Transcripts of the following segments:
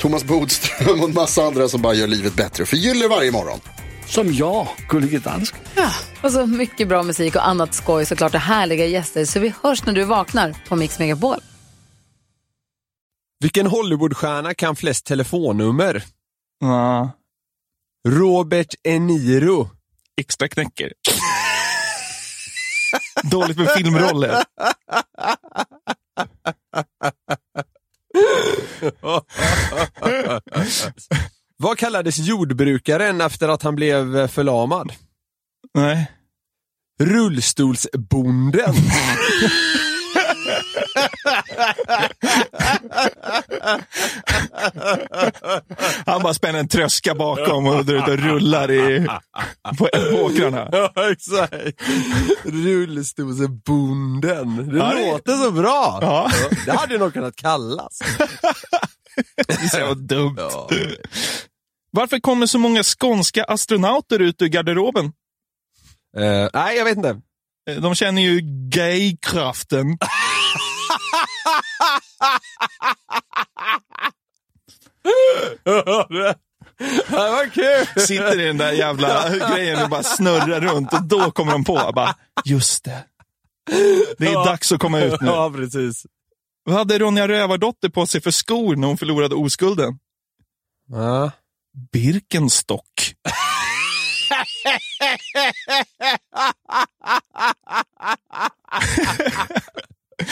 Thomas Bodström och en massa andra som bara gör livet bättre för gillar varje morgon. Som jag, gullig dansk. Ja, och så mycket bra musik och annat skoj såklart och härliga gäster. Så vi hörs när du vaknar på Mix Megapol. Vilken Hollywoodstjärna kan flest telefonnummer? Robert Eniro. Extra knäcker. Dåligt med filmroller. Vad kallades jordbrukaren efter att han blev förlamad? Nej. Rullstolsbonden. Han bara spänner en tröska bakom och rullar på åkrarna. Ja, exakt. Rullstolsbonden. Det låter så bra. Ja. Det hade nog kunnat kallas. Det är så dumt. Ja. Varför kommer så många skånska astronauter ut ur garderoben? Nej, jag vet inte. De känner ju gaykraften. Det var kul. Sitter i den där jävla grejen och bara snurrar runt. Och då kommer de på bara, just det. Det är dags att komma ut nu. Ja, precis. Vad hade Ronja Rövardotter på sig för skor när hon förlorade oskulden? Ja. Birkenstock.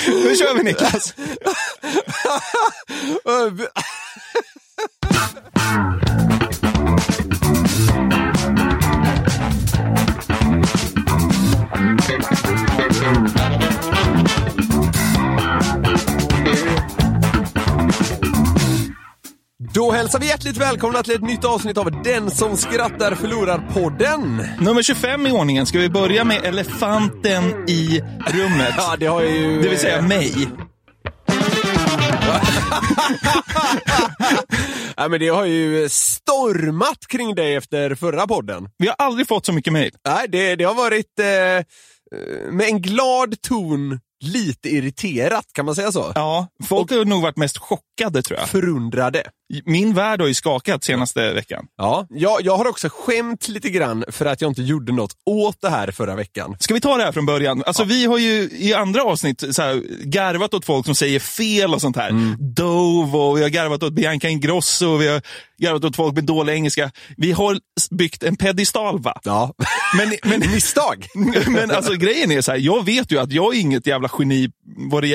Nu kör vi, Niklas. Då hälsar vi hjärtligt välkomna till ett nytt avsnitt av Den som skrattar förlorar-podden. Nummer 25 i ordningen. Ska vi börja med elefanten i rummet? Ja, det har ju... Det vill säga mig. Ja, men det har ju stormat kring dig efter förra podden. Vi har aldrig fått så mycket mejl. Nej, det har varit med en glad ton... Lite irriterat, kan man säga så? Ja, folk har nog varit mest chockade, tror jag. Förundrade. Min värld har ju skakat senaste veckan. Ja, jag har också skämt lite grann för att jag inte gjorde något åt det här förra veckan. Ska vi ta det här från början? Alltså, vi har ju i andra avsnitt så här, garvat åt folk som säger fel och sånt här. Dove, och vi har garvat åt Bianca Ingrosso och vi har garvat åt folk med dålig engelska. Vi har byggt en pedestal, va? Ja. Men misstag. Men alltså, grejen är så här, jag vet ju att jag är inget jävla geni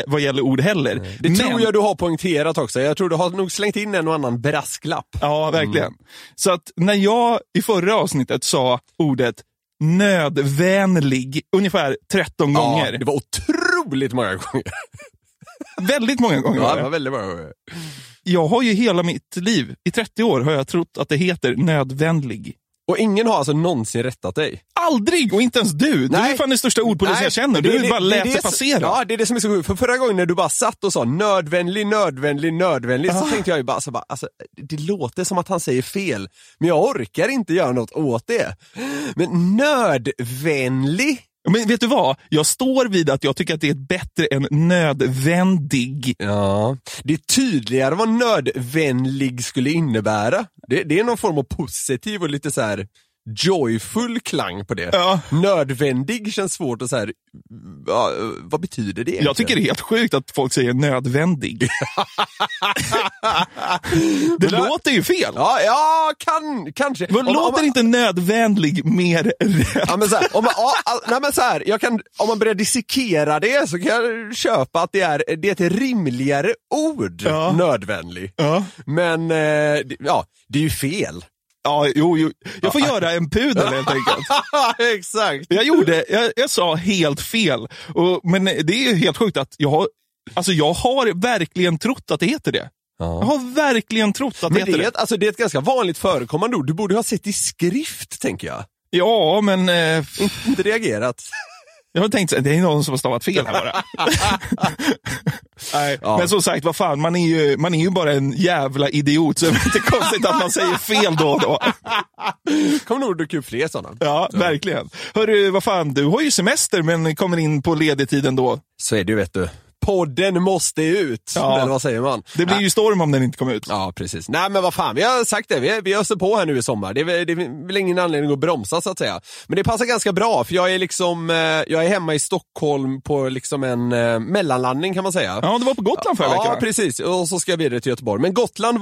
vad gäller ord heller. Det tror jag du har poängterat också. Jag tror du har nog slängt in en och annan brasklapp. Ja, verkligen. Så att när jag i förra avsnittet sa ordet nödvänlig ungefär 13 gånger. Ja, det var otroligt många gånger. Väldigt många gånger. Ja, det var väldigt många gånger. Jag har ju hela mitt liv, i 30 år har jag trott att det heter nödvändig. Och ingen har alltså någonsin rättat dig. Aldrig, och inte ens du. Nej. Du är fan den största ordpolisen jag känner. Du bara lät det passera. Ja, det är det som är så sjukt. För förra gången när du bara satt och sa nödvändig så tänkte jag ju bara så bara, alltså, det låter som att han säger fel. Men jag orkar inte göra något åt det. Men nödvändig. Men vet du vad? Jag står vid att jag tycker att det är bättre än nödvändig. Ja, det är tydligare vad nödvändig skulle innebära. Det är någon form av positiv och lite så här joyful klang på det. Ja. Nödvändig känns svårt att så här, vad betyder det egentligen? Jag tycker det är helt sjukt att folk säger nödvändig. Det låter ju fel. Ja, kanske. Men låter inte nödvändig mer rätt? Ja, men så här, om man börjar dissekera det så kan jag köpa att det är ett rimligare ord, ja. Nödvändig. Ja. Men det är ju fel. Ja, jo. Jag får göra en pudel helt enkelt. Exakt. Jag sa helt fel. Men det är ju helt sjukt att jag har verkligen trott att det heter det. Ja. Jag har verkligen trott att det heter det. Alltså det är ett ganska vanligt förekommande ord. Du borde ha sett i skrift, tänker jag. Ja, men... inte reagerat. Jag har tänkt att det är någon som har stavat fel här bara. Nej, ja. Men som sagt, vad fan, man är ju bara en jävla idiot, så det är inte konstigt att man säger fel då och då. Kommer nog du upp fler sådana. Ja, så. Verkligen. Hörru, vad fan, du har ju semester men kommer in på ledigtiden då. Så är det ju, vet du. Podden måste ut, eller vad säger man? Det blir ju storm om den inte kommer ut. Ja, precis. Nej, men vad fan, vi har sagt det. Vi öser på här nu i sommar. Det är väl ingen anledning att bromsa, så att säga. Men det passar ganska bra, för jag är hemma i Stockholm på liksom en mellanlandning, kan man säga. Ja, det var på Gotland förra veckan. Ja, precis. Och så ska jag vidare till Göteborg. Men Gotland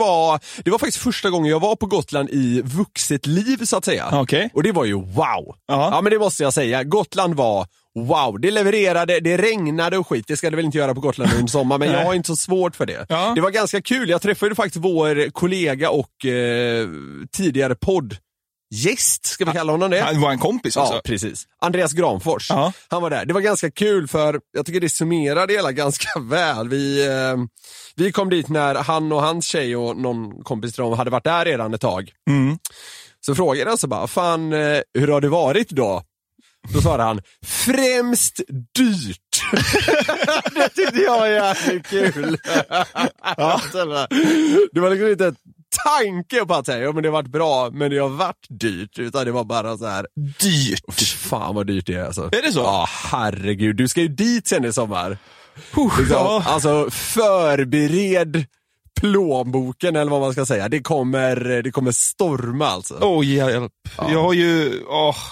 det var faktiskt första gången jag var på Gotland i vuxet liv, så att säga. Okej. Och det var ju wow. Uh-huh. Ja, men det måste jag säga. Gotland var... Wow, det levererade, det regnade och skit. Det ska det väl inte göra på Gotland under sommar, men jag har inte så svårt för det. Ja. Det var ganska kul. Jag träffade faktiskt vår kollega och tidigare poddgäst, ska vi kalla honom det? Han var en kompis också. Ja, precis. Andreas Granfors. Ja. Han var där. Det var ganska kul, för jag tycker det summerade hela ganska väl. Vi kom dit när han och hans tjej och någon kompis till dem hade varit där redan ett tag. Mm. Så frågade jag så bara, fan, hur har det varit då? Då svarade han, främst dyrt. Det tyckte jag är kul. Ja. Det var liksom inte en tanke på att säga, men det har varit bra, men det har varit dyrt. Utan det var bara så här, dyrt. Fan vad dyrt det är. Alltså. Är det så? Ja, herregud. Du ska ju dit sen i sommar. Alltså, förbered... plånboken, eller vad man ska säga. Det kommer storma, alltså. Hjälp. Ja. Jag har ju...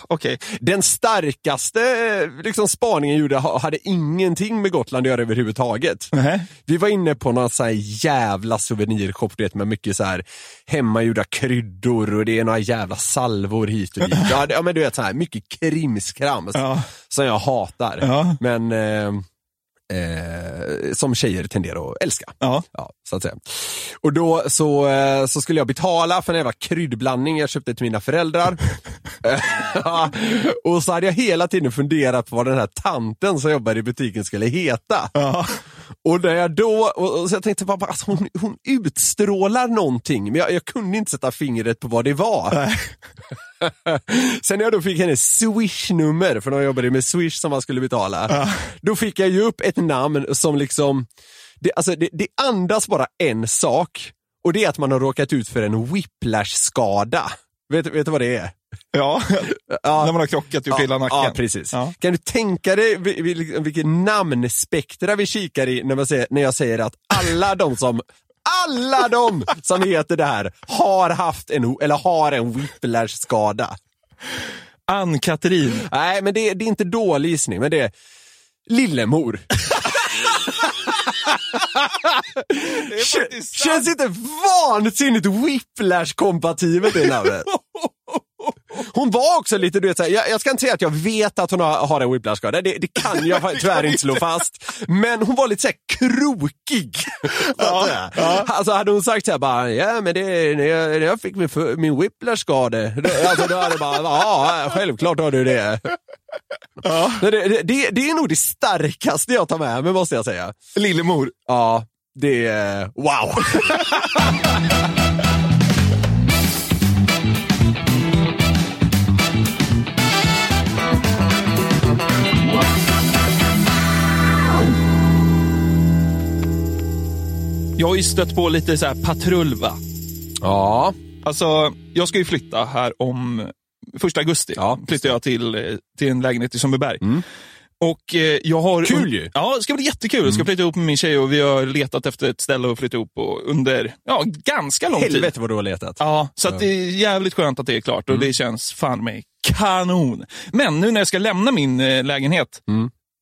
okej. Den starkaste liksom spaningen gjorde hade ingenting med Gotland att göra överhuvudtaget. Mm-hmm. Vi var inne på någon så här jävla souvenirshop med mycket så här hemmagjorda kryddor, och det är några jävla salvor hit och dit. Ja, men du vet så här, mycket krimskrams som jag hatar. Ja. Men... som tjejer tenderar att älska. Ja, så att säga. Och då så skulle jag betala för en jävla kryddblandning jag köpte till mina föräldrar. Och så hade jag hela tiden funderat på vad den här tanten som jobbar i butiken skulle heta. Ja. Och där jag då, och så jag tänkte bara, alltså, hon utstrålar någonting, men jag kunde inte sätta fingret på vad det var. Sen när jag då fick hennes Swish-nummer, för de jobbade med Swish som man skulle betala, då fick jag ju upp ett namn som liksom, det andas bara en sak, och det är att man har råkat ut för en whiplash-skada. Vet du vad det är? Ja, när man har krockat och hela nacken. Ja, precis. Ja. Kan du tänka dig vilket namnspektra vi kikar i när jag säger att alla de som heter det här har haft en whiplash-skada? Ann-Katrin. Nej, men det är inte dålig gissning, men det är Lillemor. Det känns inte vansinnigt whiplash-kompatibelt i namnet. Hon var också lite, du vet, så här, jag ska inte säga att jag vet att hon har en whiplash-skada. Det kan jag tyvärr inte slå fast. Men hon var lite så här krokig. Ja. Alltså hade hon sagt så här bara, ja, men det, när jag fick min whiplash-skada, alltså då hade det bara, ja, självklart har du det. Ja. Det är nog det starkaste jag tar med mig, måste jag säga. Lillemor. Ja, det är wow. Jag har ju stött på lite så här patrull, va? Ja. Alltså, jag ska ju flytta här om 1 augusti. Ja, flyttar jag till en lägenhet i Sömberg. Mm. Och jag har... Kul ju! Ja, det ska bli jättekul. Jag ska flytta ihop med min tjej och vi har letat efter ett ställe att flytta ihop och under ganska lång tid. Helvete vad du har letat. Ja, så att det är jävligt skönt att det är klart och det känns fan mig kanon. Men nu när jag ska lämna min lägenhet...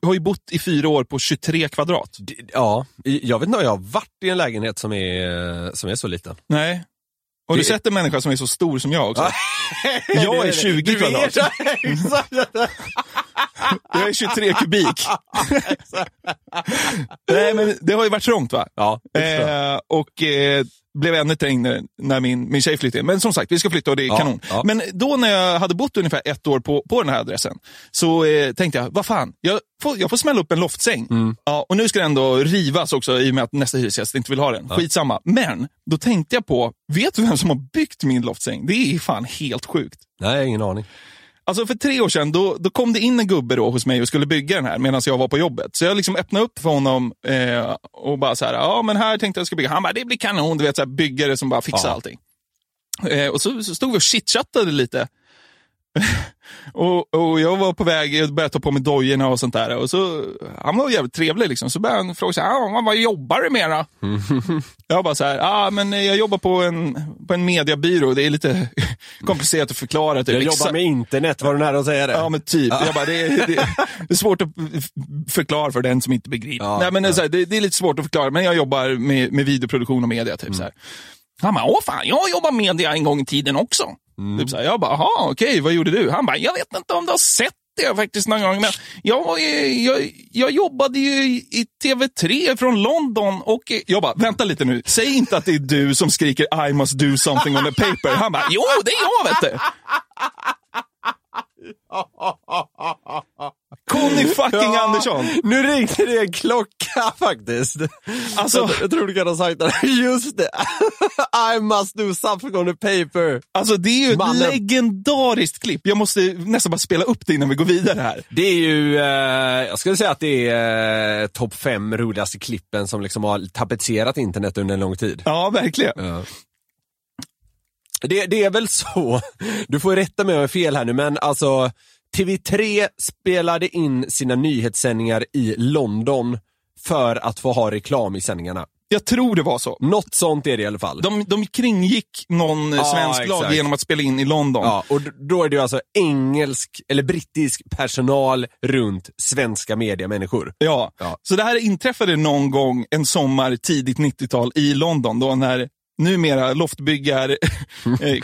Jag har ju bott i 4 år på 23 kvadrat. Ja, jag vet inte om jag har varit i en lägenhet som är så liten. Nej. Och du sett en människa som är så stor som jag också. Jag är 20 kvadrat. Jag är 23 kubik. Nej, men det har ju varit trångt, va? Ja. Blev ännu trängd när min tjej flyttade. Men som sagt, vi ska flytta och det är kanon. Ja. Men då när jag hade bott ungefär 1 år på den här adressen så tänkte jag, vad fan, jag får smälla upp en loftsäng. Ja, och nu ska den ändå rivas också i och med att nästa hyresgäst inte vill ha den. Ja. Skitsamma. Men då tänkte jag på, vet du vem som har byggt min loftsäng? Det är fan helt sjukt. Nej, ingen aning. Alltså för 3 år sedan, då kom det in en gubbe då hos mig och skulle bygga den här medan jag var på jobbet. Så jag liksom öppnade upp för honom och bara så här, ja men här tänkte jag ska bygga. Han bara, det blir kanon, du vet så här byggare som bara fixar allting. Och så stod vi och chitchattade lite. och jag var på väg och började ta på mig dojorna och sånt där. Och så, han var jävligt trevlig liksom. Så började han fråga så här, vad jobbar du med då? Jag bara så här, men jag jobbar på en mediebyrå. Det är lite komplicerat att förklara. Typ. Jag jobbar med internet, var du nära att säga det? Ja, men typ. Jag bara, det är svårt att förklara för den som inte begriper. Ja, nej, men det är, så här, det är lite svårt att förklara. Men jag jobbar med videoproduktion och media typ så här. Han bara, åh fan, jag jobbar med media en gång i tiden också. Typ så här, jag bara, aha, okej, vad gjorde du? Han bara, jag vet inte om du har sett det faktiskt någon gång, men jag jobbade ju i TV3 från London och jag bara, vänta lite nu, säg inte att det är du som skriker I must do something on the paper. Han bara, jo, det är jag, vet du. Conny fucking Andersson. Nu ringde det en klocka faktiskt. Alltså, jag tror du kan ha sagt det. Just det. I must do something on the paper. Alltså det är ju ett legendariskt klipp. Jag måste nästan bara spela upp det innan vi går vidare här. Det är ju, jag skulle säga att det är topp 5 roligaste klippen som liksom har tapetserat internet under en lång tid. Ja, verkligen. Ja. Det är väl så, du får rätta mig om jag är fel här nu, men alltså TV3 spelade in sina nyhetssändningar i London för att få ha reklam i sändningarna. Jag tror det var så. Något sånt är det i alla fall. De kringgick någon svensk lag genom att spela in i London. Ja, och då är det ju alltså engelsk eller brittisk personal runt svenska mediamänniskor. Ja, så det här inträffade någon gång en sommar tidigt 90-tal i London då när... Numera loftbyggar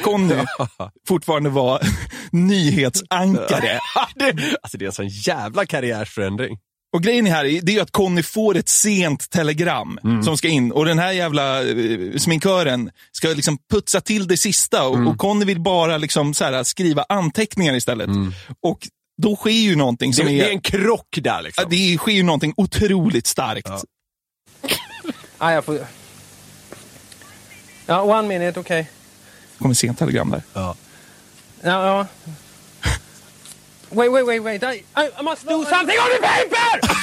Conny fortfarande var nyhetsankare. Alltså det är en sån jävla karriärsförändring. Och grejen här är ju att Conny får ett sent telegram som ska in. Och den här jävla sminkören ska liksom putsa till det sista. Och Conny vill bara liksom så här skriva anteckningar istället. Och då sker ju någonting som det är en krock där liksom. Det sker ju någonting otroligt starkt. Ja, jag får... Ja, 1 minute, okej. Okay. Det kommer sent telegram där. Ja. Wait. I must do something on the paper!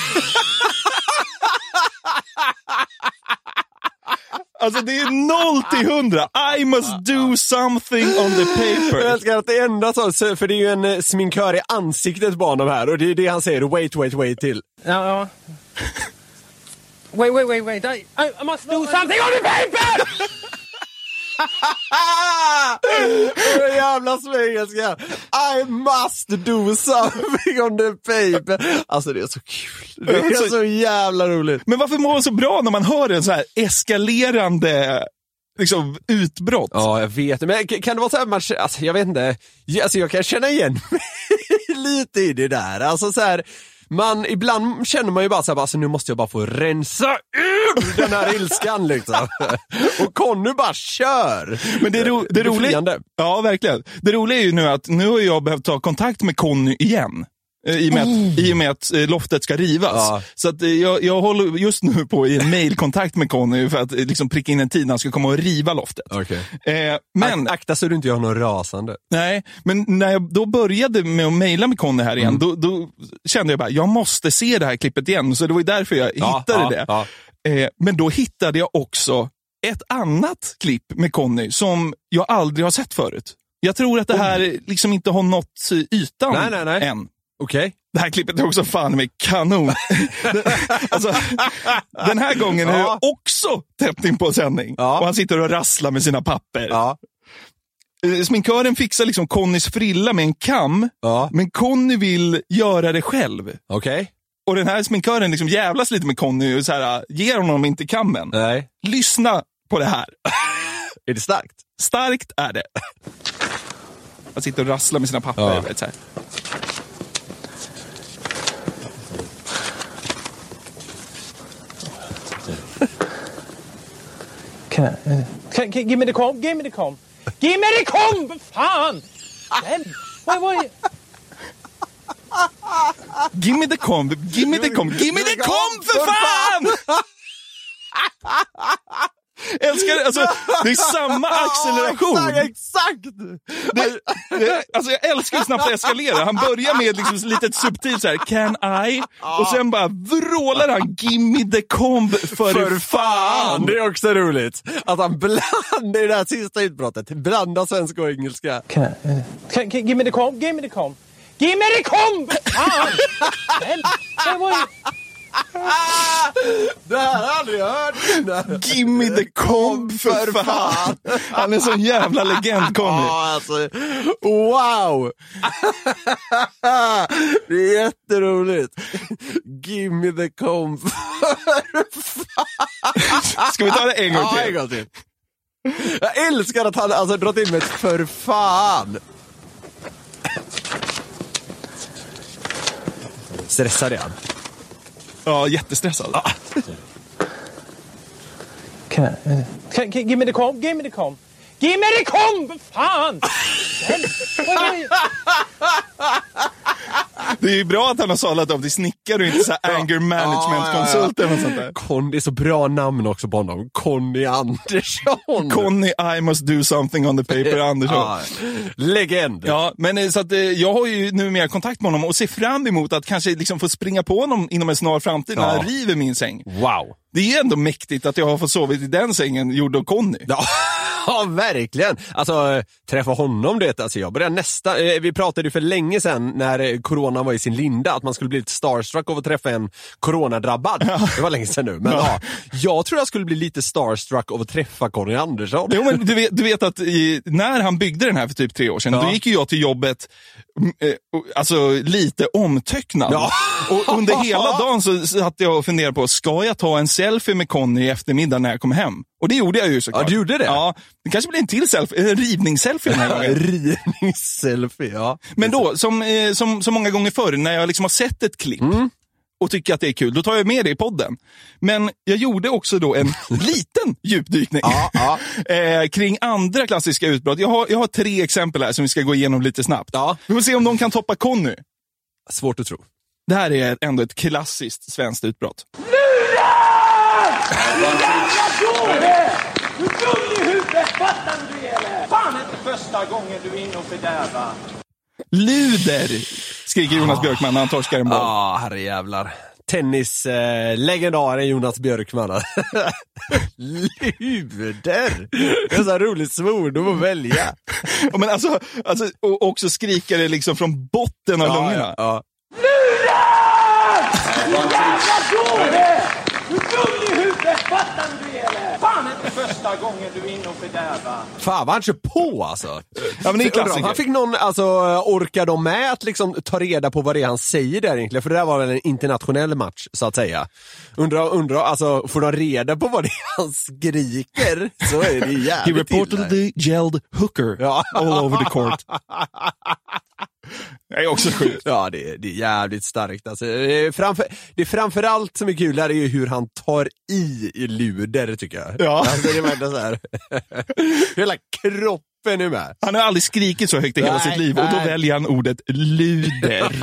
Alltså det är 0 till 100. I must do something on the paper. Jag älskar att det enda så, för det är ju en sminkör i ansiktet banom här. Och det är det han säger, wait till. Ja. Wait. I must do something on the paper! Den jävla svengelska. I must do something on the paper. Alltså det är så kul. Det är så jävla roligt. Men varför mår man så bra när man hör en så här eskalerande liksom utbrott? Ja, jag vet. Men kan det vara så här match? Alltså jag vet inte. Alltså jag kan känna igen mig lite i det där. Alltså så här, man ibland känner man ju bara så här, alltså nu måste jag bara få rensa ur den här ilskan liksom. Och Conny bara kör. Men det är roligt. Ja, verkligen. Det roliga är ju nu att nu har jag behövt ta kontakt med Conny igen. I och med att loftet ska rivas. Ja. Så att jag håller just nu på i en mejlkontakt med Conny för att liksom pricka in en tid när han ska komma och riva loftet. Okay. Men akta så du inte gör något rasande. Nej, men när jag då började med att mejla med Conny här igen, då kände jag bara, jag måste se det här klippet igen. Så det var ju därför jag hittade det. Ja. Men då hittade jag också ett annat klipp med Conny som jag aldrig har sett förut. Jag tror att det här liksom inte har nått ytan än. Okej. Det här klippet är också fan med kanon. Alltså, den här gången är jag också täppt in på sändning. Ja. Och han sitter och rasslar med sina papper. Ja. Sminkören fixar liksom Connys frilla med en kam. Ja. Men Conny vill göra det själv. Okej. Och den här sminkören liksom jävlas lite med Conny och så här, ger honom inte kammen. Nej. Lyssna på det här. Är det starkt? Starkt är det. Han sitter och rasslar med sina papper. Ja. Vet, så här. Give me the comb, give me the comb. Give me the comb, vad fan! Vad? Give me the comb, give me the comb, give me the comb, för fan! Älskar, alltså, det är samma acceleration. Exakt! Alltså, jag älskar hur snabbt det eskalerar. Han börjar med liksom lite subtilt så här, can I? Och sen bara vrålar han, gimme the comb för fan. Det är också roligt att han blandar det här sista utbrottet. Blandar svenska och engelska. Can, give me the comb, give me the comb. Give me the comb! Fan! Det var ju... Det här har aldrig hört. Gimme the comb för fan. Han är en sån jävla legend, Conny. Ja, alltså. Wow. Det är jätteroligt. Gimme the comb för fan. Ska vi ta det en gång till? Ja, en gång till. Jag älskar att han alltså dragit in med ett för fan. Stressade han? Ja, jättestressad. Ah. Kan, give me the comb, give me the comb. Give me the comb, fan! Det är ju bra att han har salat om det snickar och inte så här anger management-konsult eller något sånt där. Det är så bra namn också på honom. Conny Andersson. Conny, I must do something on the paper, Andersson. Legend. Ja, men så att jag har ju nu mer kontakt med honom och ser fram emot att kanske liksom få springa på honom inom en snar framtid när han river min säng. Wow. Det är ändå mäktigt att jag har fått sovit i den sängen gjord av Conny. Ja, verkligen. Alltså, träffa honom det. Alltså, jag började nästa... Vi pratade ju för länge sedan när corona var i sin linda att man skulle bli lite starstruck av att träffa en coronadrabbad. Ja. Det var länge sedan nu. Men ja, jag tror jag skulle bli lite starstruck av att träffa Conny Andersson. Jo, men du vet att när han byggde den här för typ 3 år sedan, då gick ju jag till jobbet alltså lite omtöcknad. Ja. Och under hela dagen så satt jag och funderade på, ska jag ta en selfie med Conny i eftermiddag när jag kom hem? Och det gjorde jag ju såklart. Ja, du gjorde det? Ja, det kanske blir en till selfie, en rivningsselfie den här gången. Rivningsselfie, ja. Men då, som så många gånger förr, när jag liksom har sett ett klipp och tycker att det är kul, då tar jag med det i podden. Men jag gjorde också då en liten djupdykning kring andra klassiska utbrott. Jag har 3 exempel här som vi ska gå igenom lite snabbt. Ja. Vi får se om de kan toppa Conny. Svårt att tro. Det här är ändå ett klassiskt svenskt utbrott. Du dum i huvudet, fattar du eller? Fan, inte första gången du är inne och fördärvar. Luder, skriker Jonas Björkman när han torskar en boll. Ja, herrejävlar. Tennislegendaren Jonas Björkman. Luder. Det är så roligt svordom att välja. Ja, men alltså, och också skriker det liksom från botten av lungorna. Ja. Luder! Du jävla dåre! Du dum i huvudet, fattar du? Fan, inte första gången du är inne och fördärvar. Fan, vad han kör på, alltså. Ja, men det är klassiker. Han fick någon, alltså, orkar de med att liksom ta reda på vad det är han säger där egentligen? För det där var väl en internationell match, så att säga. Undra, alltså, får de reda på vad det är han skriker? Så är det jävligt. He reportedly yelled hooker all over the court. Det är också sjukt. Ja, det är jävligt starkt. Alltså, det är framförallt som är kul här är ju hur han tar i luder, tycker jag. Ja. Alltså, det är verkligen så här. Hela kroppen är med. Han har aldrig skrikit så högt i hela sitt liv. Och då väljer han ordet luder.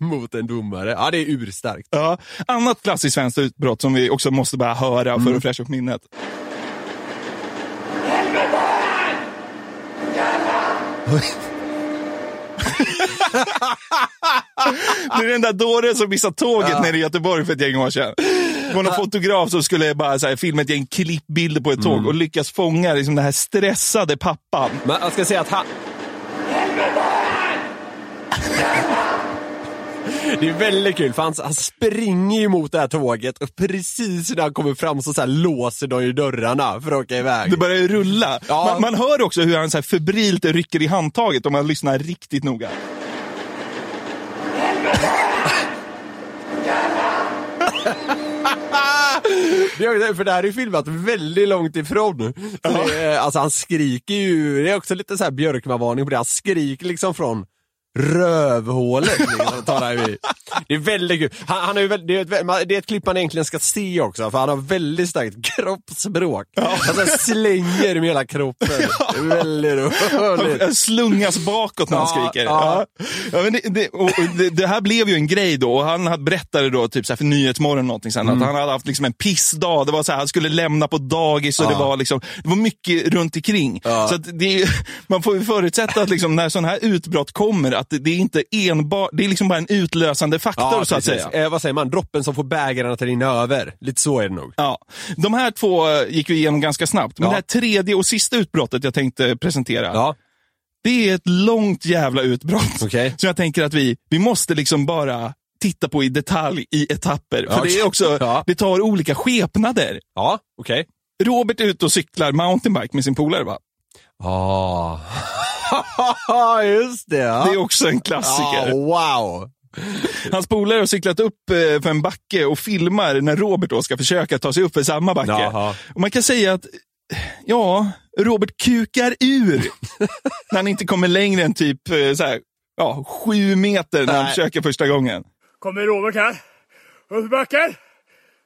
Mot en domare. Ja, det är urstarkt. Ja. Annat klassiskt svenskt utbrott som vi också måste bara höra för att fräscha upp minnet. Det är den där dåren som missade tåget nere i Göteborg för ett gäng år sedan. Det var någon fotograf som skulle bara så här, filma ett gäng klippbilder på ett tåg och lyckas fånga liksom, den här stressade pappan. Men jag ska säga att han... Det är väldigt kul för han springer ju mot det här tåget och precis när han kommer fram så, låser de ju dörrarna för att åka iväg. Det börjar ju rulla. Ja. Man hör också hur han febrilt rycker i handtaget om man lyssnar riktigt noga. För det här är filmat väldigt långt ifrån. Det, han skriker ju, det är också lite Björkman-varning på det. Han skriker liksom från rövhålet. Det är väldigt kul. Han är väldigt, det är ett klipp man egentligen ska se också, för han har väldigt starkt kroppsspråk. Han slänger med hela kroppen. Det är väldigt roligt. Han slungas bakåt när han skriker. Ja, men det här blev ju en grej då. Och han hade berättade då typ för Nyhetsmorgon någonting sen, att han hade haft liksom en pissdag. Det var han skulle lämna på dagis och det var mycket runt omkring. Så att man får ju förutsätta att liksom när sån här utbrott kommer, att det är inte enbart, det är liksom bara en utlösande faktor, så att säga. Vad säger man? Droppen som får bägaren att rinna över. Lite så är det nog. Ja. De här två gick vi igenom ganska snabbt. Men det här tredje och sista utbrottet jag tänkte presentera. Ja. Det är ett långt jävla utbrott. Okay. Så jag tänker att vi måste liksom bara titta på i detalj i etapper. För det är också, det tar olika skepnader. Ja, okej. Okay. Robert är ute och cyklar mountainbike med sin polare, va? Ja. Just det. Ja. Det är också en klassiker. Wow. Hans polare har cyklat upp för en backe och filmar när Robert då ska försöka ta sig upp för samma backe. Jaha. Och man kan säga att Robert kukar ur när han inte kommer längre än typ 7 meter när han försöker första gången. Kommer Robert här. Upp backen.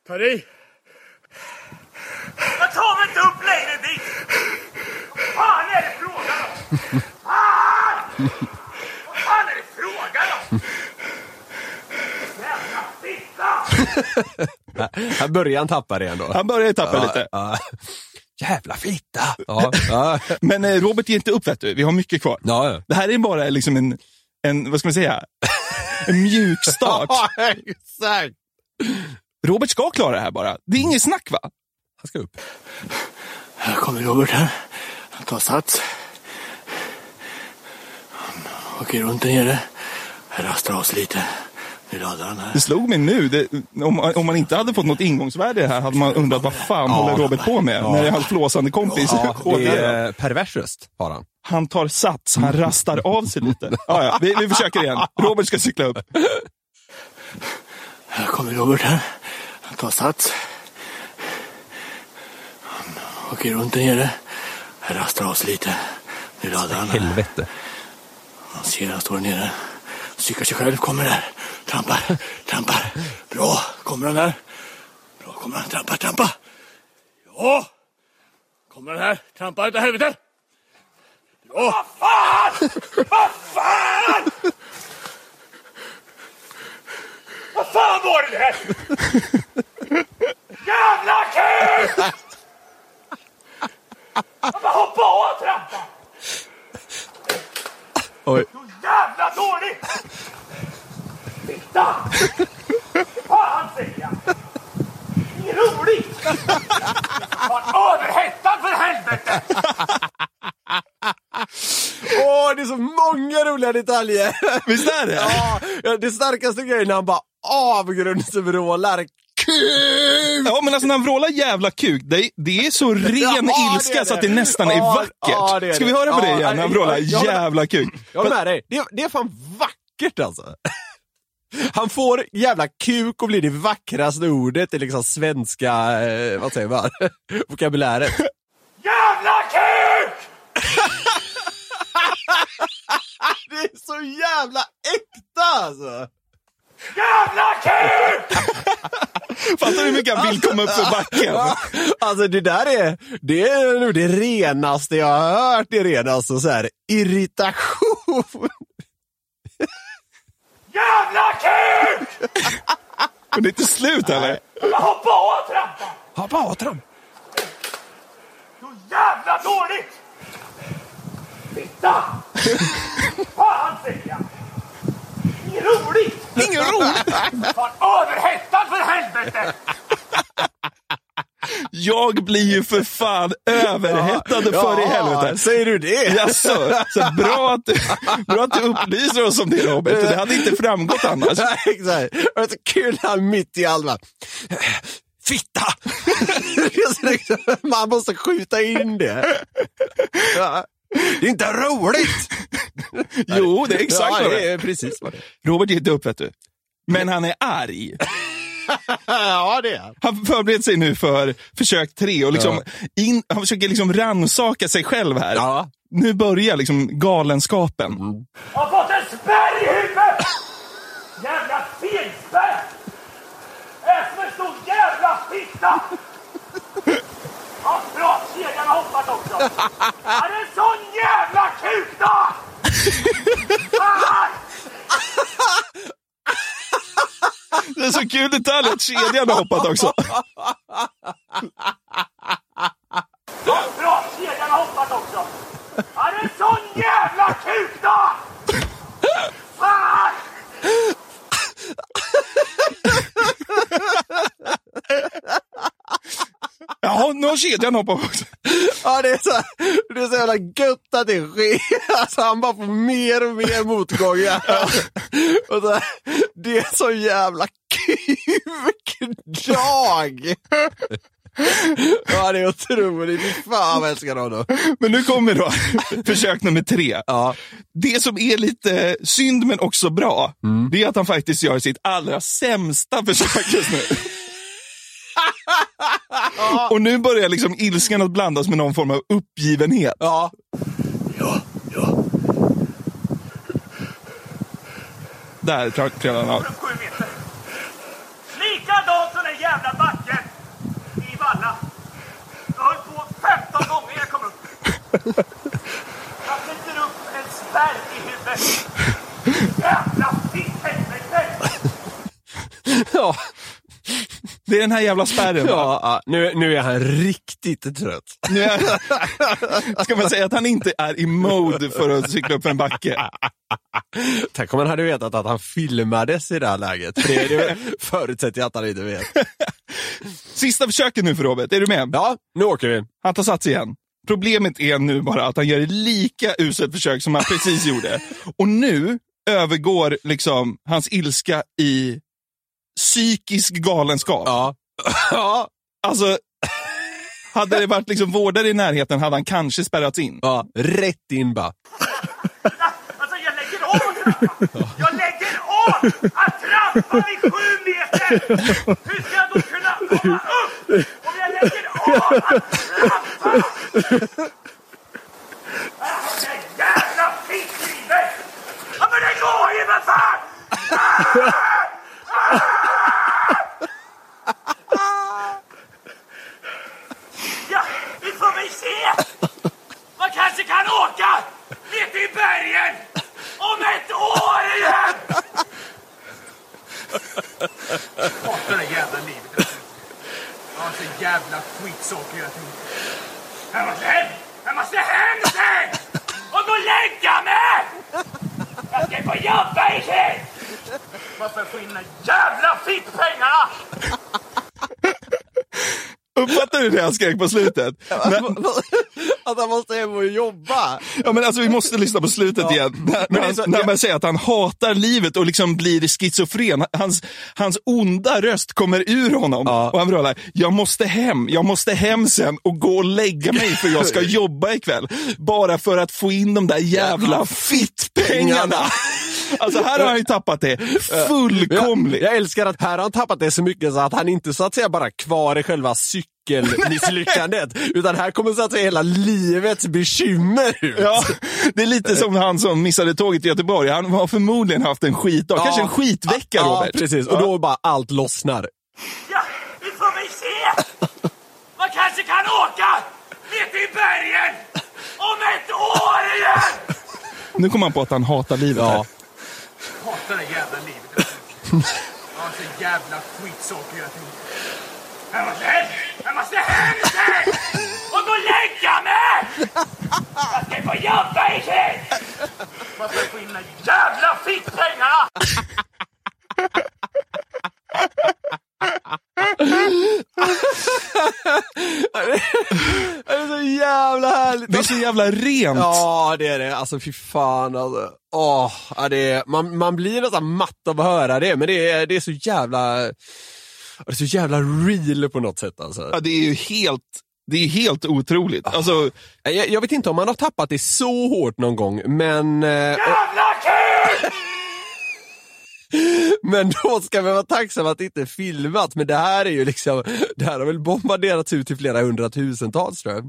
Ta dig. Jag tar inte upp längre dit. Fan är det frågan om? Fan är det frågan om? Jävla fitta! Han börjar tappa det ändå. Han börjar tappa lite. Jävla fitta! Men Robert ger inte upp, vet du. Vi har mycket kvar. Ja. Det här är bara liksom en vad ska man säga? En mjuk start. Ja, exakt. Robert ska klara det här bara. Det är ingen snack, va? Han ska upp. Här kommer Robert här. Han tar sats. Han åker runt där nere. Han rastar oss lite. Nu laddar han här. Det slog mig nu. Om man inte hade fått något ingångsvärde här hade man undrat vad fan håller Robert på med? När det är hans flåsande kompis. Det är perversröst har han. Han tar sats. Han rastar av sig lite. Vi försöker igen. Robert ska cykla upp. Här kommer Robert här. Han tar sats. Han åker runt där nere. Han rastar oss lite. Nu laddar han. Helvete. Han ser att han står nere. Cyklar sig själv, kommer där. Trampar. Bra, kommer han där. Bra, kommer han. Trampa. Ja. Kommer han här. Trampar utav helvete. Bra. Vad fan! Vad fan var det här? Jävla kul! Jag bara hoppa av trampa. Oj. Jävla dåligt! Fitta! Fan säger jag! Det är roligt! Fan överhettad för helvete! Det är så många roliga detaljer! Visst är det? Ja, det starkaste grejen när han bara avgrundsvrålar. Kuk! Ja, men alltså när han vrålar jävla kuk, det är så ren ilska det. Så att det nästan är vackert. Det. Ska vi höra på det igen när han vrålar jävla kuk? Jag är med dig. Det är fan vackert alltså. Han får jävla kuk och blir det vackraste ordet i liksom svenska, vad säger man, vokabuläret. Jävla kuk! Det är så jävla äkta alltså. Jävla kuk! Fattar du hur mycket han vill komma upp för backen? Alltså det där är, det är renaste jag har hört. Det är renaste irritation. Jävla kuk! Och det är inte slut eller? Hoppa av trampa. Du jävla dåligt! Fitta! Fan säger jag! Ingen roligt! Fan överhettad för helvete! Jag blir ju för fan överhettad för i helvete. Säger du det? Jaså, så bra att du upplyser oss om det, Robert. Det hade inte framgått annars. Exakt. Det var så kul här mitt i alva. Fitta! Man måste skjuta in det. Ja. Det är inte roligt. Jo, det är exakt det är precis vad det är. Robert gick upp, vet du. Men han är arg. Ja, det är. Han förbereder sig nu för försök 3 och liksom han försöker liksom ransaka sig själv här. Ja. Nu börjar liksom galenskapen. Mm. Jag har fått en spärr i huvudet! Jävla felspärr! Även en stor jävla fitta! Ja, bra, kedjan har hoppat också! Ja, det är en sån jävla kuk då! Ah! Det är så kul detalj att kedjan har hoppat också. Ja, bra, kedjan har hoppat också! Ja, det är en sån jävla kuk då! Ah! Ja, nu har kedjan hoppat också. Ja, det är så jävla gött att det sker. Alltså, han bara får mer och mer motgångar. Ja. Och så, det är så jävla kul dag. Ja, det är otroligt. Fy fan, vad älskar honom. Men nu kommer då försök nummer 3. Ja. Det som är lite synd men också bra, det är att han faktiskt gör sitt allra sämsta försök just nu. Ja. Och nu börjar liksom ilskan att blandas med någon form av uppgivenhet. Ja. Ja. Där tränar han av. Likadant som den jävla backen i Valla. Jag höll på 15 gånger jag kom upp. Jag sätter upp en spärr i huvudet. Jävla fitt. Ja. Det är den här jävla spärren. Ja, nu är han riktigt trött. Ska man säga att han inte är i mode för att cykla upp en backe? Tänk om man hade vetat att han filmades i det här läget. För det förutsätter jag att han inte vet. Sista försöket nu för Robert, är du med? Ja, nu åker vi. Han tar sats igen. Problemet är nu bara att han gör lika uselt försök som han precis gjorde. Och nu övergår liksom hans ilska i psykisk galenskap. Ja. Alltså, hade det varit liksom vårdare i närheten hade han kanske spärrats in. Ja, rätt in bara. Alltså, jag lägger av! Jag lägger av! Att trampa vid 7 meter! Hur ska jag då kunna komma upp? Om jag lägger av! Att trampa! Alltså, jävla fiskrivet! Ja, men det går ju, vad fan! Ja, vi får väl se. Man kanske kan åka lite i bergen om ett år igen. Bort det där jävla livet. Jag har så jävla skitsaker hela tiden. Jag måste hem sen. Och gå och lägga mig. Jag ska få jobba i sig. Varför får in jävla fittpengarna? Uppfattar du det han skrek på slutet? Att han måste hem och jobba. Ja, men alltså vi måste lyssna på slutet igen. När man säger att han hatar livet och liksom blir schizofren. Hans onda röst kommer ur honom. Ja. Och han brölar, jag måste hem sen och gå och lägga mig för jag ska jobba ikväll. Bara för att få in de där jävla fittpengarna. Alltså här har han ju tappat det fullkomligt. Jag älskar att här har han tappat det så mycket så att han inte så att säga bara kvar i själva cykelmisslyckandet. Utan här kommer så att säga hela livets bekymmer ut. Ja, det är lite som han som missade tåget i Göteborg. Han har förmodligen haft en skitdag, kanske en skitvecka, Robert. Ja, precis. Och då bara allt lossnar. Ja, vi får väl se. Man kanske kan åka lite i bergen om ett år igen. Nu kommer han på att han hatar livet här. Hatar det jävla livet. Jag har så jävla skitsaker hela tiden. Jag måste hem sen! Och gå och lägga mig! Jag ska få jobba i sig! Varför får in de jävla fittpengarna? härligt. Det är så jävla rent. Ja, det är det. Alltså, fy fan. Alltså. Åh, ja, det är, man blir nästan matt av att höra det. Men det är så jävla... Det är så jävla real på något sätt. Alltså. Ja, det är ju helt... Det är helt otroligt. Alltså, jag vet inte om man har tappat det så hårt någon gång, men... Jävla kul! Men då ska vi vara tacksamma att det inte är filmat. Men det här är ju liksom... Det här har väl bombarderats ut till flera hundratusentals, tror jag.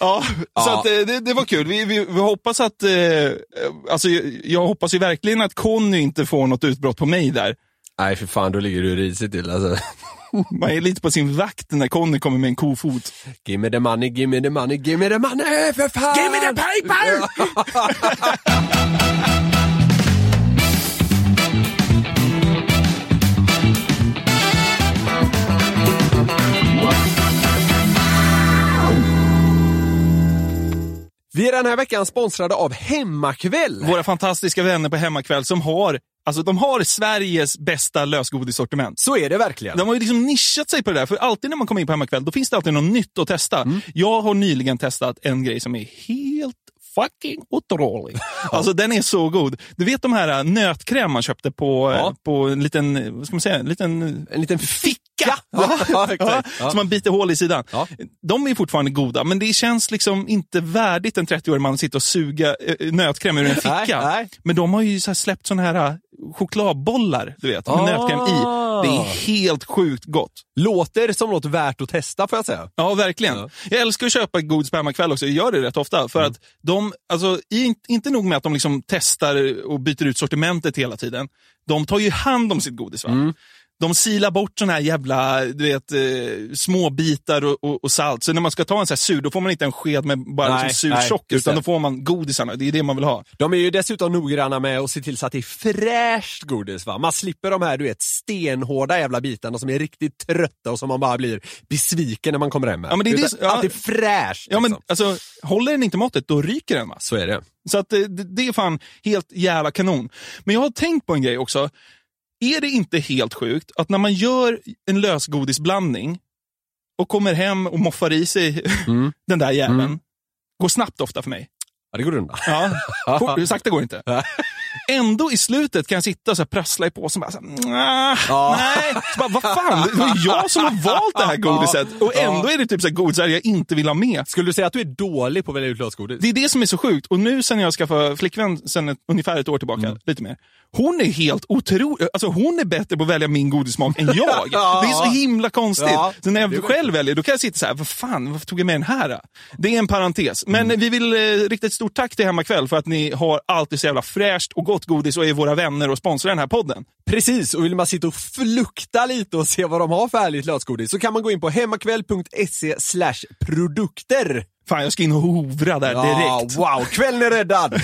Ja, så att, det var kul. Vi hoppas att... Alltså, jag hoppas ju verkligen att Conny inte får något utbrott på mig där. Nej, för fan, då ligger du risigt till, alltså. Man är lite på sin vakt när Conny kommer med en kofot. Give me the money, give me the money, give me the money, för fan! Give me the paper! Vi är den här veckan sponsrade av Hemmakväll. Våra fantastiska vänner på Hemmakväll som har... Alltså, de har Sveriges bästa lösgodissortiment. Så är det verkligen. De har ju liksom nischat sig på det där. För alltid när man kommer in på Hemmakväll, då finns det alltid något nytt att testa. Mm. Jag har nyligen testat en grej som är helt fucking otrolig. Alltså, den är så god. Du vet de här nötkräm man köpte på en liten, vad ska man säga, en liten fick. Ja, så man biter hål i sidan. Ja. De är fortfarande goda, men det känns liksom inte värdigt en 30-årig man att sitta och suga nötkräm ur en ficka. Nej. Men de har ju så här släppt såna här chokladbollar, du vet, med nötkräm i. Det är helt sjukt gott. Låter som något värt att testa, får jag säga. Ja, verkligen. Ja. Jag älskar att köpa godis på Hemmakväll också. Jag gör det rätt ofta för att de, alltså, inte nog med att de liksom testar och byter ut sortimentet hela tiden. De tar ju hand om sitt godis, va? Mm. De silar bort såna här jävla, du vet, små bitar och salt. Så när man ska ta en sån här sur, då får man inte en sked med bara liksom sursocker, utan då får man godisarna. Det är det man vill ha. De är ju dessutom noggranna med att se till så att det är fräscht godis, va? Man slipper de här, du vet, stenhårda jävla bitarna som är riktigt trötta och som man bara blir besviken när man kommer hem med. Ja, men det är det, att det är fräscht. Ja, liksom. Men alltså, håller den inte måttet, då ryker den, va? Så är det. Så att det är fan helt jävla kanon. Men jag har tänkt på en grej också. Är det inte helt sjukt att när man gör en lösgodisblandning och kommer hem och moffar i sig den där jäveln, går snabbt ofta för mig? Ja, det går undan. Ja, sakta går inte. Ändå i slutet kan jag sitta och så här prassla i påsen och bara så här, nej. Så bara, vad fan, det är jag som har valt det här godiset. Och ändå är det typ så här godis jag inte vill ha med. Skulle du säga att du är dålig på att välja ut lösgodis? Det är det som är så sjukt. Och nu sen jag skaffade flickvän sen ungefär ett år tillbaka, lite mer. Hon är helt otrolig. Alltså, hon är bättre på att välja min godismak än jag. Det är så himla konstigt. Så när jag själv väljer, då kan jag sitta så här, vad fan, varför tog jag med den här? Det är en parentes. Men vi vill rikta ett stort tack till Hemmakväll för att ni har alltid så jävla fräscht och gott godis och är våra vänner och sponsrar den här podden. Precis, och vill man sitta och flukta lite och se vad de har för härligt lösgodis, så kan man gå in på hemmakväll.se/produkter. Fan, jag ska in och hovra där direkt. Wow, kvällen är räddad.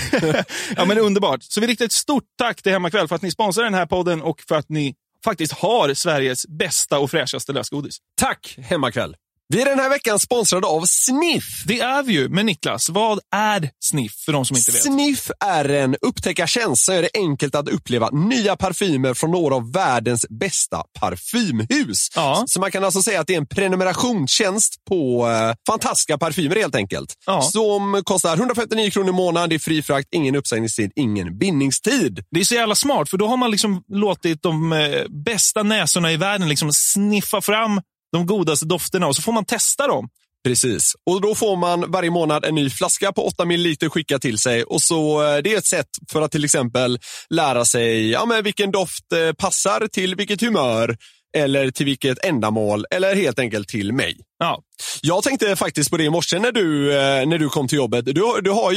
Ja, men underbart. Så vi riktar ett stort tack till Hemmakväll för att ni sponsrar den här podden och för att ni faktiskt har Sveriges bästa och fräschaste lösgodis. Tack, Hemmakväll. Vi är den här veckan sponsrade av Sniff. Det är vi ju. Men Niklas, vad är Sniff för de som inte vet? Sniff är en upptäckartjänst som gör det enkelt att uppleva nya parfymer från några av världens bästa parfymhus. Ja. Så man kan alltså säga att det är en prenumerationstjänst på fantastiska parfymer helt enkelt. Ja. Som kostar 159 kronor i månaden, det är fri frakt, ingen uppsägningstid, ingen bindningstid. Det är så jävla smart, för då har man liksom låtit de bästa näsorna i världen liksom sniffa fram de godaste dofterna och så får man testa dem. Precis. Och då får man varje månad en ny flaska på 8 ml skicka till sig. Och så det är ett sätt för att till exempel lära sig men vilken doft passar till vilket humör eller till vilket ändamål eller helt enkelt till mig. Ja. Jag tänkte faktiskt på det i morse när du kom till jobbet. Du har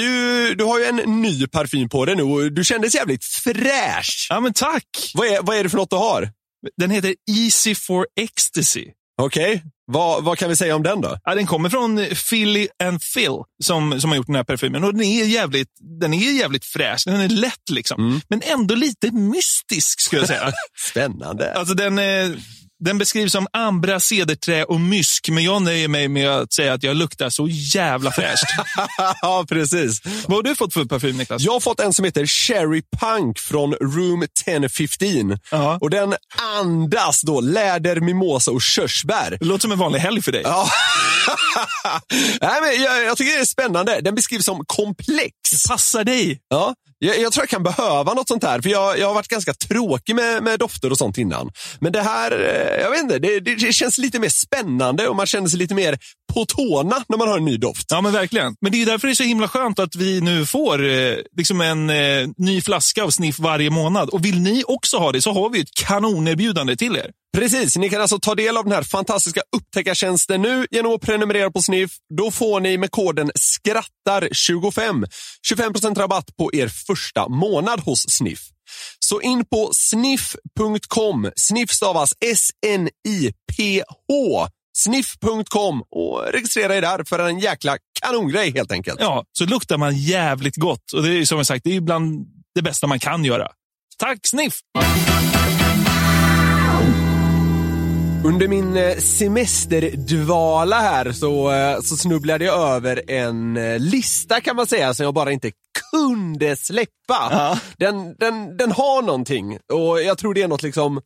ju en ny parfym på dig nu och du kändes jävligt fräsch. Ja, men tack. Vad är det för något du har? Den heter Easy for Ecstasy. Okej, vad kan vi säga om den då? Ja, den kommer från Philly and Phil som har gjort den här parfymen. Och den är jävligt fräsch, den är lätt liksom. Men ändå lite mystisk, skulle jag säga. Spännande. Alltså den är... Den beskrivs som ambra, cederträ och mysk, men jag nöjer mig med att säga att jag luktar så jävla fräscht. Ja, precis. Vad har du fått för parfym, Niklas? Jag har fått en som heter Cherry Punk från Room 1015. Uh-huh. Och den andas då läder, mimosa och körsbär. Det låter som en vanlig helg för dig. Ja. Nej, men jag tycker det är spännande. Den beskrivs som komplex. Det passar dig. Ja. Jag tror jag kan behöva något sånt här. För jag har varit ganska tråkig med dofter och sånt innan. Men det här, jag vet inte, det känns lite mer spännande. Och man känner sig lite mer på tårna när man har en ny doft. Ja, men verkligen. Men det är därför det är så himla skönt att vi nu får liksom en ny flaska av Sniff varje månad. Och vill ni också ha det så har vi ett kanonerbjudande till er. Precis, ni kan alltså ta del av den här fantastiska upptäckartjänsten nu genom att prenumerera på Sniff. Då får ni med koden SKRATTAR25 25% rabatt på er första månad hos Sniff. Så in på sniff.com. Sniff stavas SNIPH. Sniff.com och registrera er där för en jäkla kanongrej helt enkelt. Ja, så luktar man jävligt gott. Och det är ju som jag sagt, det är bland det bästa man kan göra. Tack Sniff! Under min semesterdvala här så snubblade jag över en lista kan man säga som jag bara inte kunde släppa. Ja. Den har någonting och jag tror det är något liksom...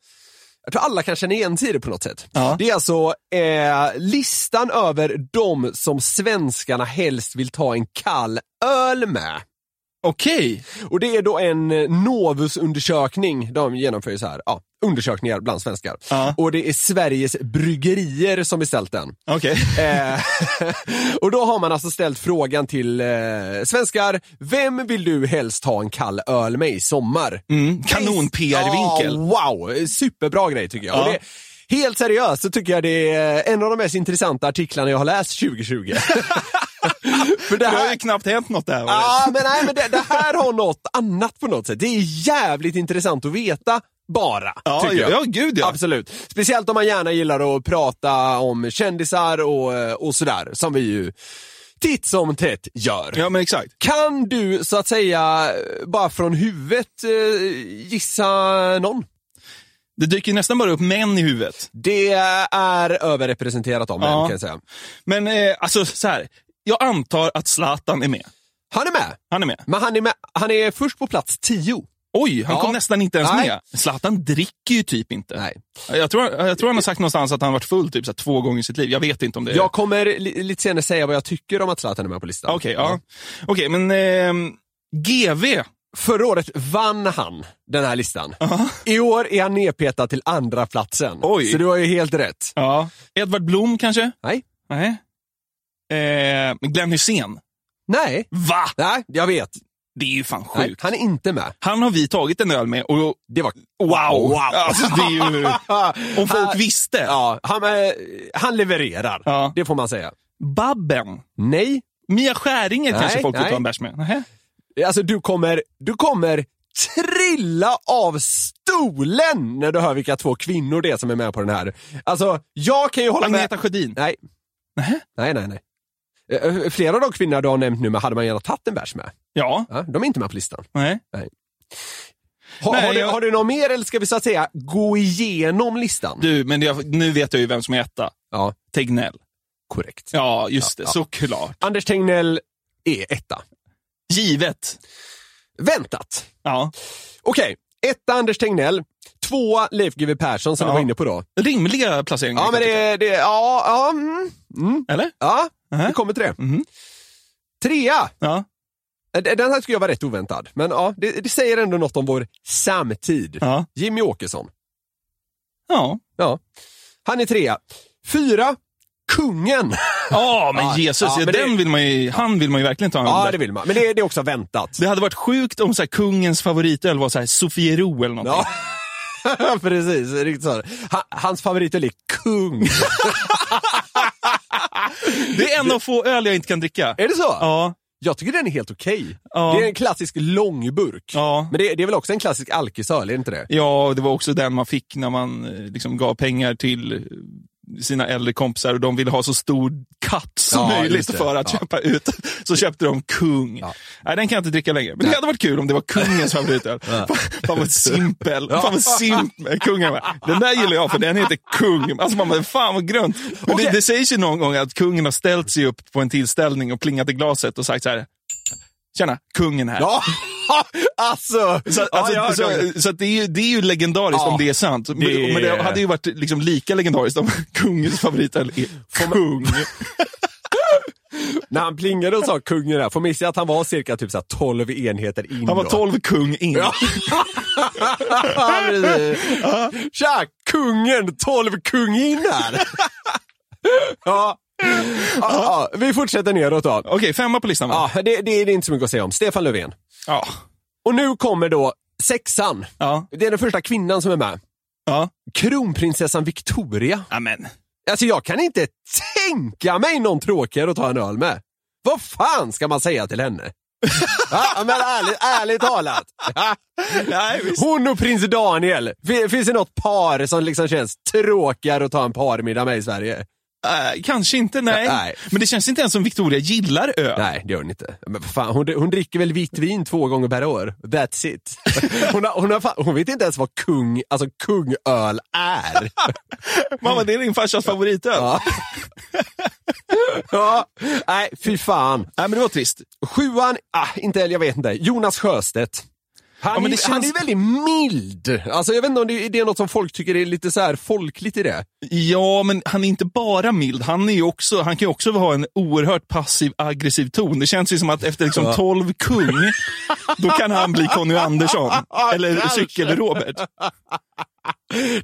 Jag tror alla kan känna igen sig på något sätt. Ja. Det är alltså listan över de som svenskarna helst vill ta en kall öl med. Okej. Och det är då en Novus-undersökning. De genomför ju så här, ja, undersökningar bland svenskar. Och det är Sveriges bryggerier som är ställt den. Okej. Och då har man alltså ställt frågan till svenskar. Vem vill du helst ha en kall öl med i sommar? Mm. Kanon PR-vinkel. Ja, wow, superbra grej tycker jag. Ja. Och det, helt seriöst så tycker jag det är en av de mest intressanta artiklarna jag har läst 2020. För det här... har ju knappt hänt något där. Ja, men nej, men det här har något annat på något sätt. Det är jävligt intressant att veta bara, ja, tycker jag. Ja, gud ja. Absolut. Speciellt om man gärna gillar att prata om kändisar och sådär, som vi ju titt som tätt gör. Ja, men exakt. Kan du så att säga bara från huvudet gissa någon? Det dyker nästan bara upp män i huvudet. Det är överrepresenterat av män, ja, kan jag säga. Men alltså så här, jag antar att Zlatan är med. Han är med. Han är med. Men han är först på plats 10. Oj, han kom nästan inte ens med. Zlatan dricker ju typ inte. Nej. Jag tror han har sagt någonstans att han varit full typ så 2 gånger i sitt liv. Jag vet inte om det är... Jag kommer lite senare säga vad jag tycker om att Zlatan är med på listan. Okej, ja. Okej, men GV. Förra året vann han den här listan. Uh-huh. I år är han nedpetad till andra platsen. Oj. Så du har ju helt rätt. Ja. Edvard Blom kanske? Nej. Nej. Glenn Hussein? Nej. Va? Nej, jag vet. Det är ju fan sjukt. Nej, han är inte med. Han har vi tagit en öl med och det var... Wow! Alltså, det är ju... Om folk visste. Ja, han levererar. Ja. Det får man säga. Babben? Nej. Mia Skäringer kanske folk vill ta en bärs med. Nej. Alltså du kommer trilla av stolen när du hör vilka 2 kvinnor det är som är med på den här. Alltså jag kan ju hålla Agneta med Sjödin. Nej. Nähä? Nej. Flera av de kvinnorna du har nämnt nu hade man gärna tagit en bärs med. Ja. De är inte med på listan. Nej. Har du något mer eller ska vi så att säga gå igenom listan? Du, men nu vet jag ju vem som är etta. Ja. Tegnell. Korrekt. Ja, just det. Ja. Såklart. Anders Tegnell är etta. Givet. Väntat. Ja. Okej. Etta Anders Tegnell. 2 Leif GW Persson som jag var inne på då. Rimliga placeringar. Ja, men det eller? Ja, det kommer till det. Mm. 3. Ja. Den här skulle jag vara rätt oväntad. Men ja, det säger ändå något om vår samtid. Ja. Jimmy Åkesson. Ja. Han är 3. 4. Kungen. Ja, men Jesus, men den vill man ju, han vill man ju verkligen ta en. Ja, det vill man. Men det är också väntat. Det hade varit sjukt om så här, kungens favoritöl var så här Sofiero eller någonting. Ja, precis. Riktigt så. Hans favoritöl är kung. Det är en av få öl jag inte kan dricka. Är det så? Ja. Jag tycker den är helt okej. Ja. Det är en klassisk långburk. Ja. Men det är väl också en klassisk alkisöl, är inte det? Ja, det var också den man fick när man liksom gav pengar till... sina äldre kompisar och de ville ha så stor katt som möjligt för att köpa ut. Så köpte de Kung. Ja. Nej, den kan jag inte dricka längre. Men det hade varit kul om det var kungens favoritöl. Fan vad simpel. Fan vad simpel. Kungen. Den där gillar jag för den heter Kung. Alltså man, fan vad grönt. Men det sägs ju någon gång att kungen har ställt sig upp på en tillställning och plingat i glaset och sagt så här: tjena, kungen här. Ja. Så det är ju legendariskt om det är sant. Men det hade ju varit liksom lika legendariskt om kungens favorit är Kung. När han plingade och sa kungen här, får man missa att han var cirka typ så här 12 enheter in. Han var 12 kung in. Tja, kungen, 12 kung in här. Ja. Vi fortsätter neråt då. Okej, 5 på listan. Det är inte så mycket att säga om. Stefan Löfven. Ja. Och nu kommer då 6:an. Ja. Det är den första kvinnan som är med. Ja. Kronprinsessan Victoria. Amen. Alltså jag kan inte tänka mig någon tråkigare att ta en öl med. Vad fan ska man säga till henne? Ja, men ärligt talat. Hon och prins Daniel. Finns det något par som liksom känns tråkigare att ta en parmiddag med i Sverige? Kanske inte, nej. Men det känns inte ens som Victoria gillar öl. Nej, det gör hon inte. Men fan, hon dricker väl vitt vin 2 gånger per år. That's it. Hon vet inte ens vad kungöl är. Mamma, det är din farsas favoritöl. Ja. Ja. Nej, fy fan. Nej, men det var trist. 7:an, jag vet inte. Jonas Sjöstedt. Han är väldigt mild. Alltså jag vet inte om det är något som folk tycker är lite så här folkligt i det. Ja, men han är inte bara mild. Han kan ju också ha en oerhört passiv, aggressiv ton. Det känns ju som att efter liksom 12 kung, då kan han bli Conny Andersson. Eller cykel-Robert.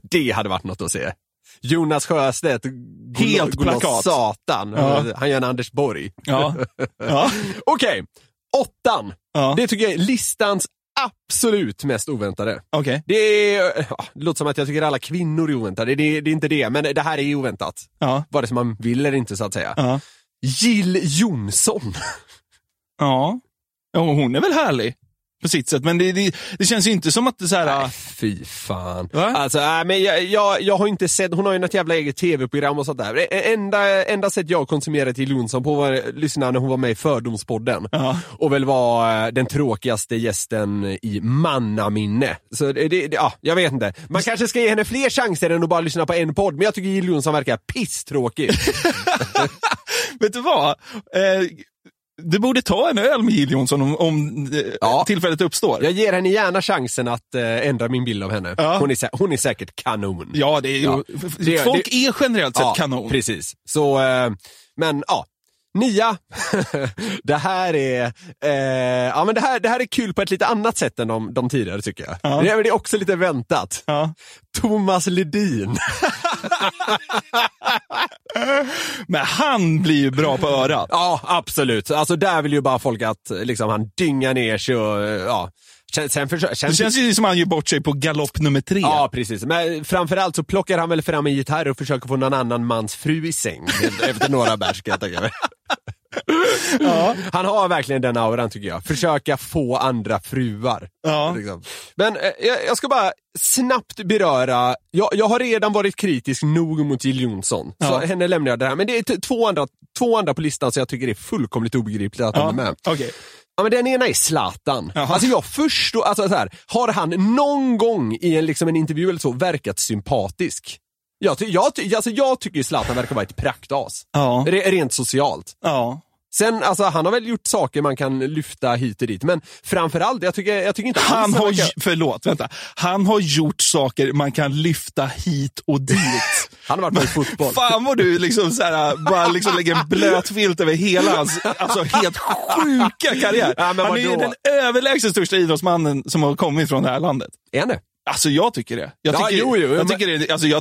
Det hade varit något att se. Jonas Sjöstedt, helt plakat. Satan. Ja. Han gör en Anders Borg. Ja. Ja. Okej, 8:an. Ja. Det tycker jag är listans absolut mest oväntade. Okay. Det låter som att jag tycker alla kvinnor är oväntade. Det är inte det, men det här är oväntat. Ja. Vare sig man vill eller inte, så att säga. Ja. Jill Johnson. Ja. Ja, hon är väl härlig på sitt sätt, men det känns ju inte som att det så här. Nej, fy fan. Va? Alltså, men jag har inte sett, hon har ju något jävla eget tv-program och sånt där. Det enda sätt jag konsumerade till Jonsson på var att lyssna när hon var med i Fördomspodden. Uh-huh. Och väl var den tråkigaste gästen i mannaminne. Så jag vet inte. Man kanske ska ge henne fler chanser än att bara lyssna på en podd, men jag tycker Jill Johnson verkar pisstråkig. Vet du vad? Du borde ta en öl med Jill Johnson om tillfället uppstår. Jag ger henne gärna chansen att ändra min bild av henne. Ja. Hon är säkert kanon. Ja, det är ju, folk är generellt sett kanon. Precis. Så, men ja. 9. Det här är det här är kul på ett lite annat sätt än de tidigare, tycker jag. Ja. Det är också lite väntat. Ja. Thomas Ledin. Men han blir ju bra på örat. Ja, absolut. Alltså där vill ju bara folk att liksom han dyngar ner sig och ja. Det känns ju som han gör bort sig på galopp nummer 3. Ja, precis. Men framförallt så plockar han väl fram en gitarr och försöker få någon annan mans fru i säng efter några bärs. Ja. Han har verkligen den auran, tycker jag. Försöka få andra fruar. Ja. Liksom. Men jag ska bara snabbt beröra. Jag har redan varit kritisk nog mot Jill Johnson. Ja. Så henne lämnar jag det här. Men det är två andra på listan så jag tycker det är fullkomligt obegripligt att de är med. Okej. Ja, men den ena är Zlatan. Aha. Alltså jag förstår, alltså så här, har han någon gång i en intervju eller så verkat sympatisk? Jag tycker Zlatan verkar vara ett praktas. Ja. Rent socialt. Ja. Sen, alltså han har väl gjort saker man kan lyfta hit och dit, men framförallt jag tycker inte han har gjort saker man kan lyfta hit och dit. Han har varit med i fotboll. Fan vad du liksom så här bara liksom lägger en blöt filt över hela hans helt sjuka karriär. Ja, han är ju den överlägset största idrottsmannen som har kommit från det här landet. Är han det? Alltså jag tycker det. Jag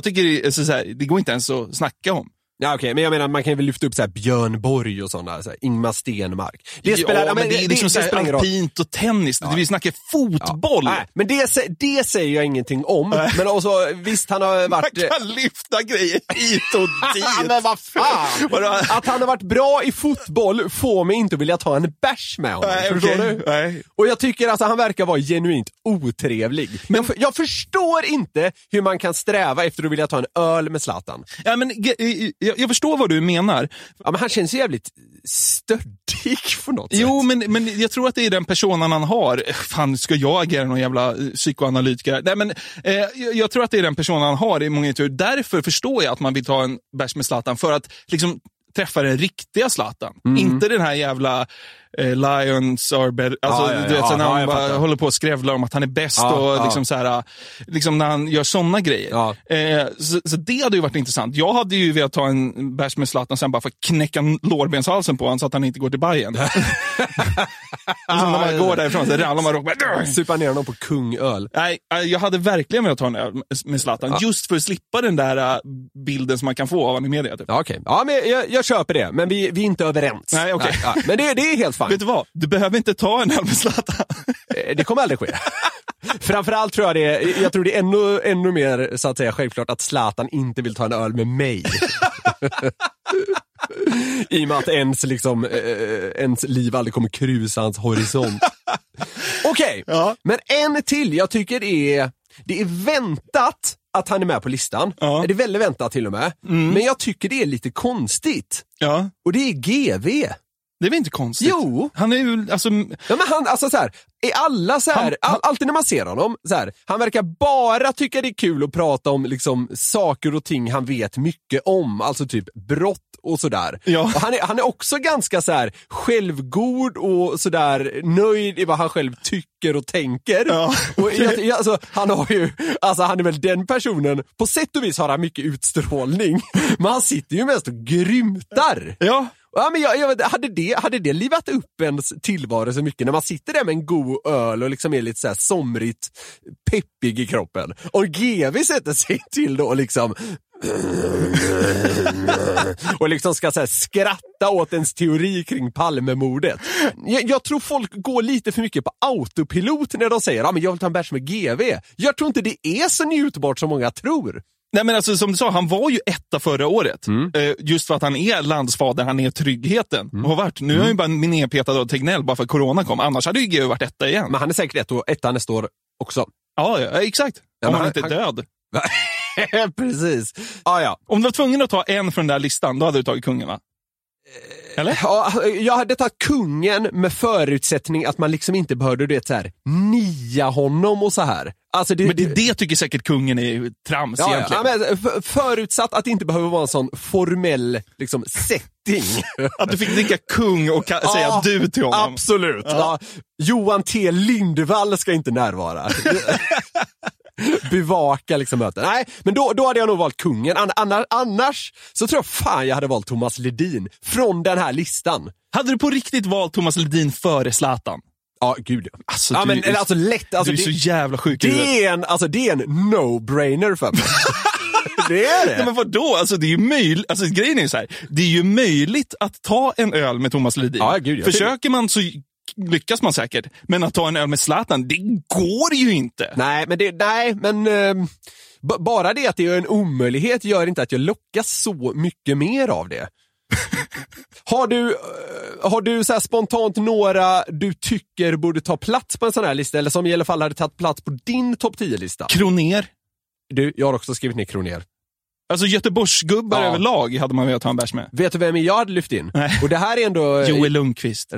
tycker det går inte ens att snacka om. Ja, okej, men jag menar man kan väl lyfta upp så här Björn Borg och sådana så här Ingmar Stenmark. Det spelar men det är liksom så här alpint och tennis. Ja. Vi snackar fotboll. Ja. Nej, men det säger jag ingenting om. Nej. Men också visst han har varit man kan lyfta grejer hit och dit. Men vad fan? Att han har varit bra i fotboll får mig inte att vilja ta en bärs med honom. Nej, förstår du? Nej. Och jag tycker alltså han verkar vara genuint otrevlig. Men jag förstår inte hur man kan sträva efter att vilja ta en öl med Zlatan. Ja, men jag förstår vad du menar. Ja, men han känns jävligt stöddig för något sätt. Jo, men jag tror att det är den personen han har. Fan, ska jag agera någon jävla psykoanalytiker? Nej, men jag tror att det är den personen han har i många tur. Därför förstår jag att man vill ta en bärs med Zlatan. För att liksom träffa den riktiga Zlatan. Mm. Inte den här jävla Lions are better. Alltså, du vet, när han bara håller på och skrävlar om att han är bäst och liksom så här, liksom när han gör såna grejer. Ja. Så det hade ju varit intressant. Jag hade ju velat ta en bärs med Zlatan och sen bara få knäcka lårbenshalsen på honom så att han inte går till Bayern. När man går därifrån så ramlar man och supa ner honom på Kungöl. Nej, jag hade verkligen velat ta en öl med Zlatan just för att slippa den där bilden som man kan få av honom i media. Typ. Ja, okej. Ja, men jag köper det. Men vi är inte överens. Nej, okej. Okay. Ja. Men det är helt fan. Vet du vad? Du behöver inte ta en öl med Zlatan. Det kommer aldrig ske. Framförallt tror jag det är ännu mer så att säga självklart att Zlatan inte vill ta en öl med mig. I och med att ens liv aldrig kommer krusa hans horisont. Okej, men en till jag tycker det är väntat att han är med på listan. Ja. Det är väldigt väntat till och med. Mm. Men jag tycker det är lite konstigt. Ja. Och det är GV. Det är väl inte konstigt? Jo. Han är ju, alltså... Ja, men han, alltså så här, är alla så här... alltid när man ser honom, så här, han verkar bara tycka det är kul att prata om liksom saker och ting han vet mycket om. Alltså typ brott och sådär. Ja. Och han är också ganska så här självgod och sådär nöjd i vad han själv tycker och tänker. Ja. Och alltså, han är väl den personen. På sätt och vis har han mycket utstrålning. Men han sitter ju mest och grymtar. Ja. Ja, men jag hade det livat upp ens tillvaro så mycket när man sitter där med en god öl och liksom är lite så här somrigt peppig i kroppen. Och GV sätter sig till då liksom och liksom ska så här skratta åt ens teori kring Palmemordet. Jag tror folk går lite för mycket på autopilot när de säger men jag vill ta en bärs med GV. Jag tror inte det är så njutbart som många tror. Nej, men alltså, som du sa, han var ju etta förra året. Mm. Just för att han är landsfader, han är tryggheten. Mm. Och har varit. Nu är han ju bara nedpetad av Tegnell bara för att corona kom. Annars hade ju GV varit etta igen. Men han är säkert etta nästa år också. Ja, exakt. Ja, om han inte är död. Precis. Ja. Om du var tvungen att ta en från den där listan, då hade du tagit kungen, va? Eller? Ja, jag hade tagit kungen med förutsättning att man liksom inte behövde så här nia honom och så här. Alltså men det tycker säkert kungen är trams egentligen. Ja, men förutsatt att det inte behöver vara en sån formell liksom, setting. Att du fick dricka kung och säga du till honom. Absolut. Ja. Ja. Johan T. Lindvall ska inte närvara. Bevaka liksom möten. Nej, men då hade jag nog valt kungen. Annars så tror jag fan jag hade valt Thomas Ledin från den här listan. Hade du på riktigt valt Thomas Ledin före Zlatan? Ja, gud. Alltså, ja, men, alltså lätt. Alltså, du är så jävla sjuk. Det är en no-brainer för mig. Det är det. Nej, men vadå? Alltså, det är ju möjligt. Alltså, grejen är ju så här. Det är ju möjligt att ta en öl med Thomas Ledin. Ja, gud, försöker man så... lyckas man säkert. Men att ta en öl med Zlatan, det går ju inte. Bara det att det är en omöjlighet gör inte att jag lockas så mycket mer av det. Har du så här spontant några du tycker borde ta plats på en sån här lista? Eller som i alla fall hade tagit plats på din topp 10-lista? Kroner. Du, jag har också skrivit ner Kroner. Alltså Göteborgsgubbar överlag hade man velat ha en bärs med. Vet du vem jag hade lyft in? Nej. Och det här är ändå... Joel Lundqvist.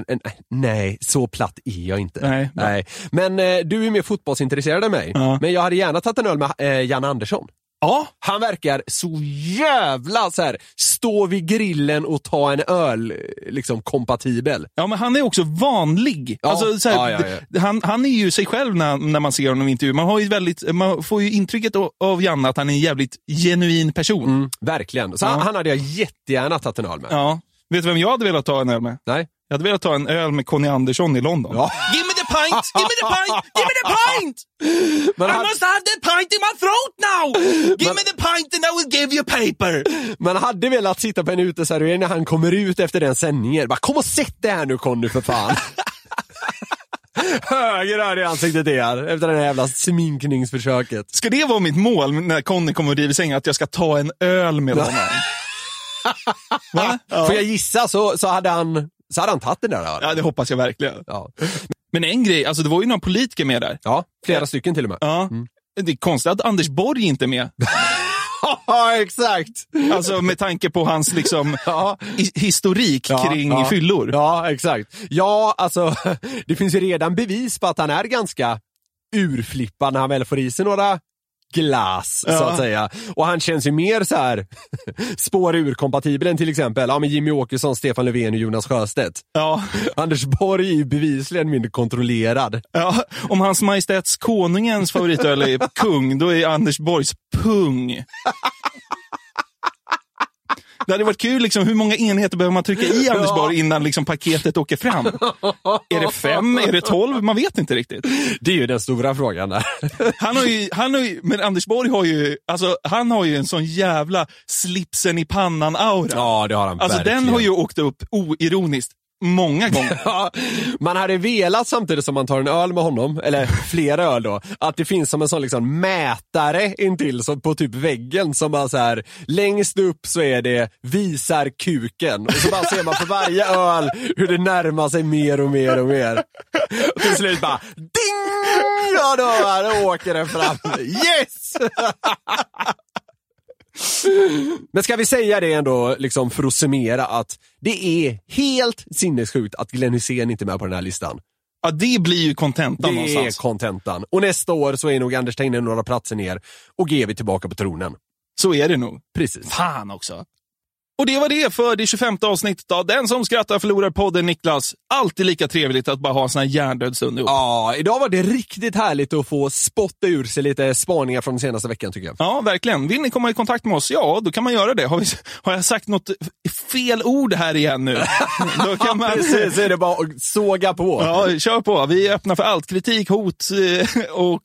Nej, så platt är jag inte. Nej. Men du är mer fotbollsintresserad än mig. Ja. Men jag hade gärna tagit en öl med Jan Andersson. Ja. Han verkar så jävla så här, stå vid grillen och ta en öl liksom kompatibel. Ja, men han är också vanlig. Ja. Alltså, så här, Han är ju sig själv när man ser honom i intervju. Man får ju intrycket av Janne att han är en jävligt genuin person. Mm, verkligen. Så han hade jag jättegärna tagit en öl med. Ja. Vet du vem jag hade velat ta en öl med? Nej. Jag hade velat ta en öl med Conny Andersson i London. Ja. Give me the pint! Give me the pint! Give me the pint! Men I must have the pint in my throat now! Give me the pint and I will give you paper! Man hade velat sitta på en uteservering när han kommer ut efter den sändningen. Bara, kom och sätt dig här nu, Conny, för fan! Högerrör i ansiktet är efter det här jävla sminkningsförsöket. Ska det vara mitt mål när Conny kommer och driver sängen, att jag ska ta en öl med honom? Va? Ja. Får jag gissa så hade han tagit den där. Eller? Ja, det hoppas jag verkligen. Ja. Men en grej, alltså det var ju några politiker med där. Ja, flera stycken till och med. Ja. Mm. Det är konstigt att Anders Borg inte är med. Ja, exakt. Alltså med tanke på hans liksom historik kring fyllor. Ja, exakt. Ja, alltså det finns ju redan bevis på att han är ganska urflippad när han väl får i sig några glas, så att säga. Och han känns ju mer så här spår urkompatibel än till exempel men Jimmy Åkesson, Stefan Löfven och Jonas Sjöstedt. Ja. Anders Borg är ju bevisligen mindre kontrollerad. Ja, om hans majestäts konungens favoritöl är kung, då är Anders Borgs pung. Det hade varit kul, liksom, hur många enheter behöver man trycka i Anders Borg innan liksom, paketet åker fram? Är det 5? Är det 12? Man vet inte riktigt. Det är ju den stora frågan där. Men Anders Borg har ju, alltså, han har ju en sån jävla slipsen i pannan-aura. Ja, det har han alltså, verkligen. Den har ju åkt upp oironiskt många gånger. Man hade velat samtidigt som man tar en öl med honom, eller flera öl då, att det finns som en sån liksom mätare intill som på typ väggen som bara så här, längst upp så är det visar kuken. Och så bara ser man på varje öl hur det närmar sig mer och mer och mer. Och till slut bara ding! Ja då åker den fram. Yes! Men ska vi säga det ändå liksom för att summera att det är helt sinnessjukt att Glenn Hysén inte är med på den här listan. Ja, det blir ju kontentan någonstans. Det är kontentan. Och nästa år så är nog Anders Tegnell några platser ner och GV tillbaka på tronen. Så är det nog. Precis. Fan också. Och det var det för det 25:e avsnittet av Den som skrattar förlorar podden, Niklas. Alltid lika trevligt att bara ha en sån här hjärndödsstund. Ja, idag var det riktigt härligt att få spotta ur sig lite spaningar från den senaste veckan tycker jag. Ja, verkligen. Vill ni komma i kontakt med oss? Ja, då kan man göra det. Har jag sagt något fel ord här igen nu? Då kan man... Precis, är det bara att såga på. Ja, kör på. Vi är öppna för allt. Kritik, hot och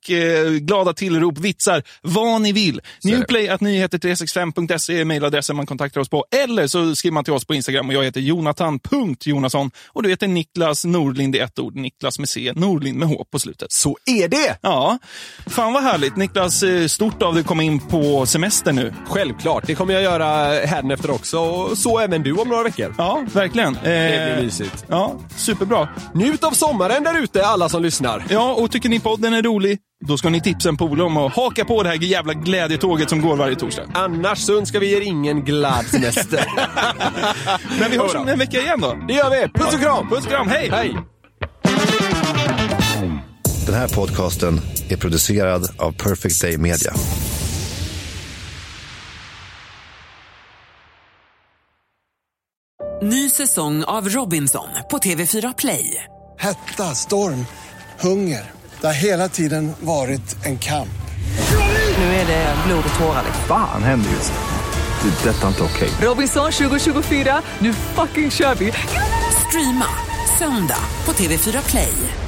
glada tillrop, vitsar, vad ni vill. Newplay@nyheter365.se är mejladressen man kontaktar oss på. Eller så skriver man till oss på Instagram och jag heter Jonathan.Jonasson och du heter Niklas Nordlind i ett ord. Niklas med C, Nordlind med H på slutet. Så är det! Ja, fan vad härligt. Niklas, stort av dig kommer in på semester nu. Självklart, det kommer jag göra härnefter också och så även du om några veckor. Ja, verkligen. Det blir mysigt. Ja, superbra. Njut av sommaren där ute, alla som lyssnar. Ja, och tycker ni podden är rolig? Då ska ni tipsa en polo om och haka på det här jävla glädjetåget som går varje torsdag. Annars så ska vi ge ingen gladsmäster. Men vi hörs om en vecka igen då. Det gör vi. Puss och kram. Puss och kram. Hej. Hej. Den här podcasten är producerad av Perfect Day Media. Ny säsong av Robinson på TV4 Play. Hetta, storm, hunger. Det har hela tiden varit en kamp. Nu är det blod och tårar. Fan händer just det. Det är detta inte okej. Robinson 2024, nu fucking kör vi. Streama söndag på TV4 Play.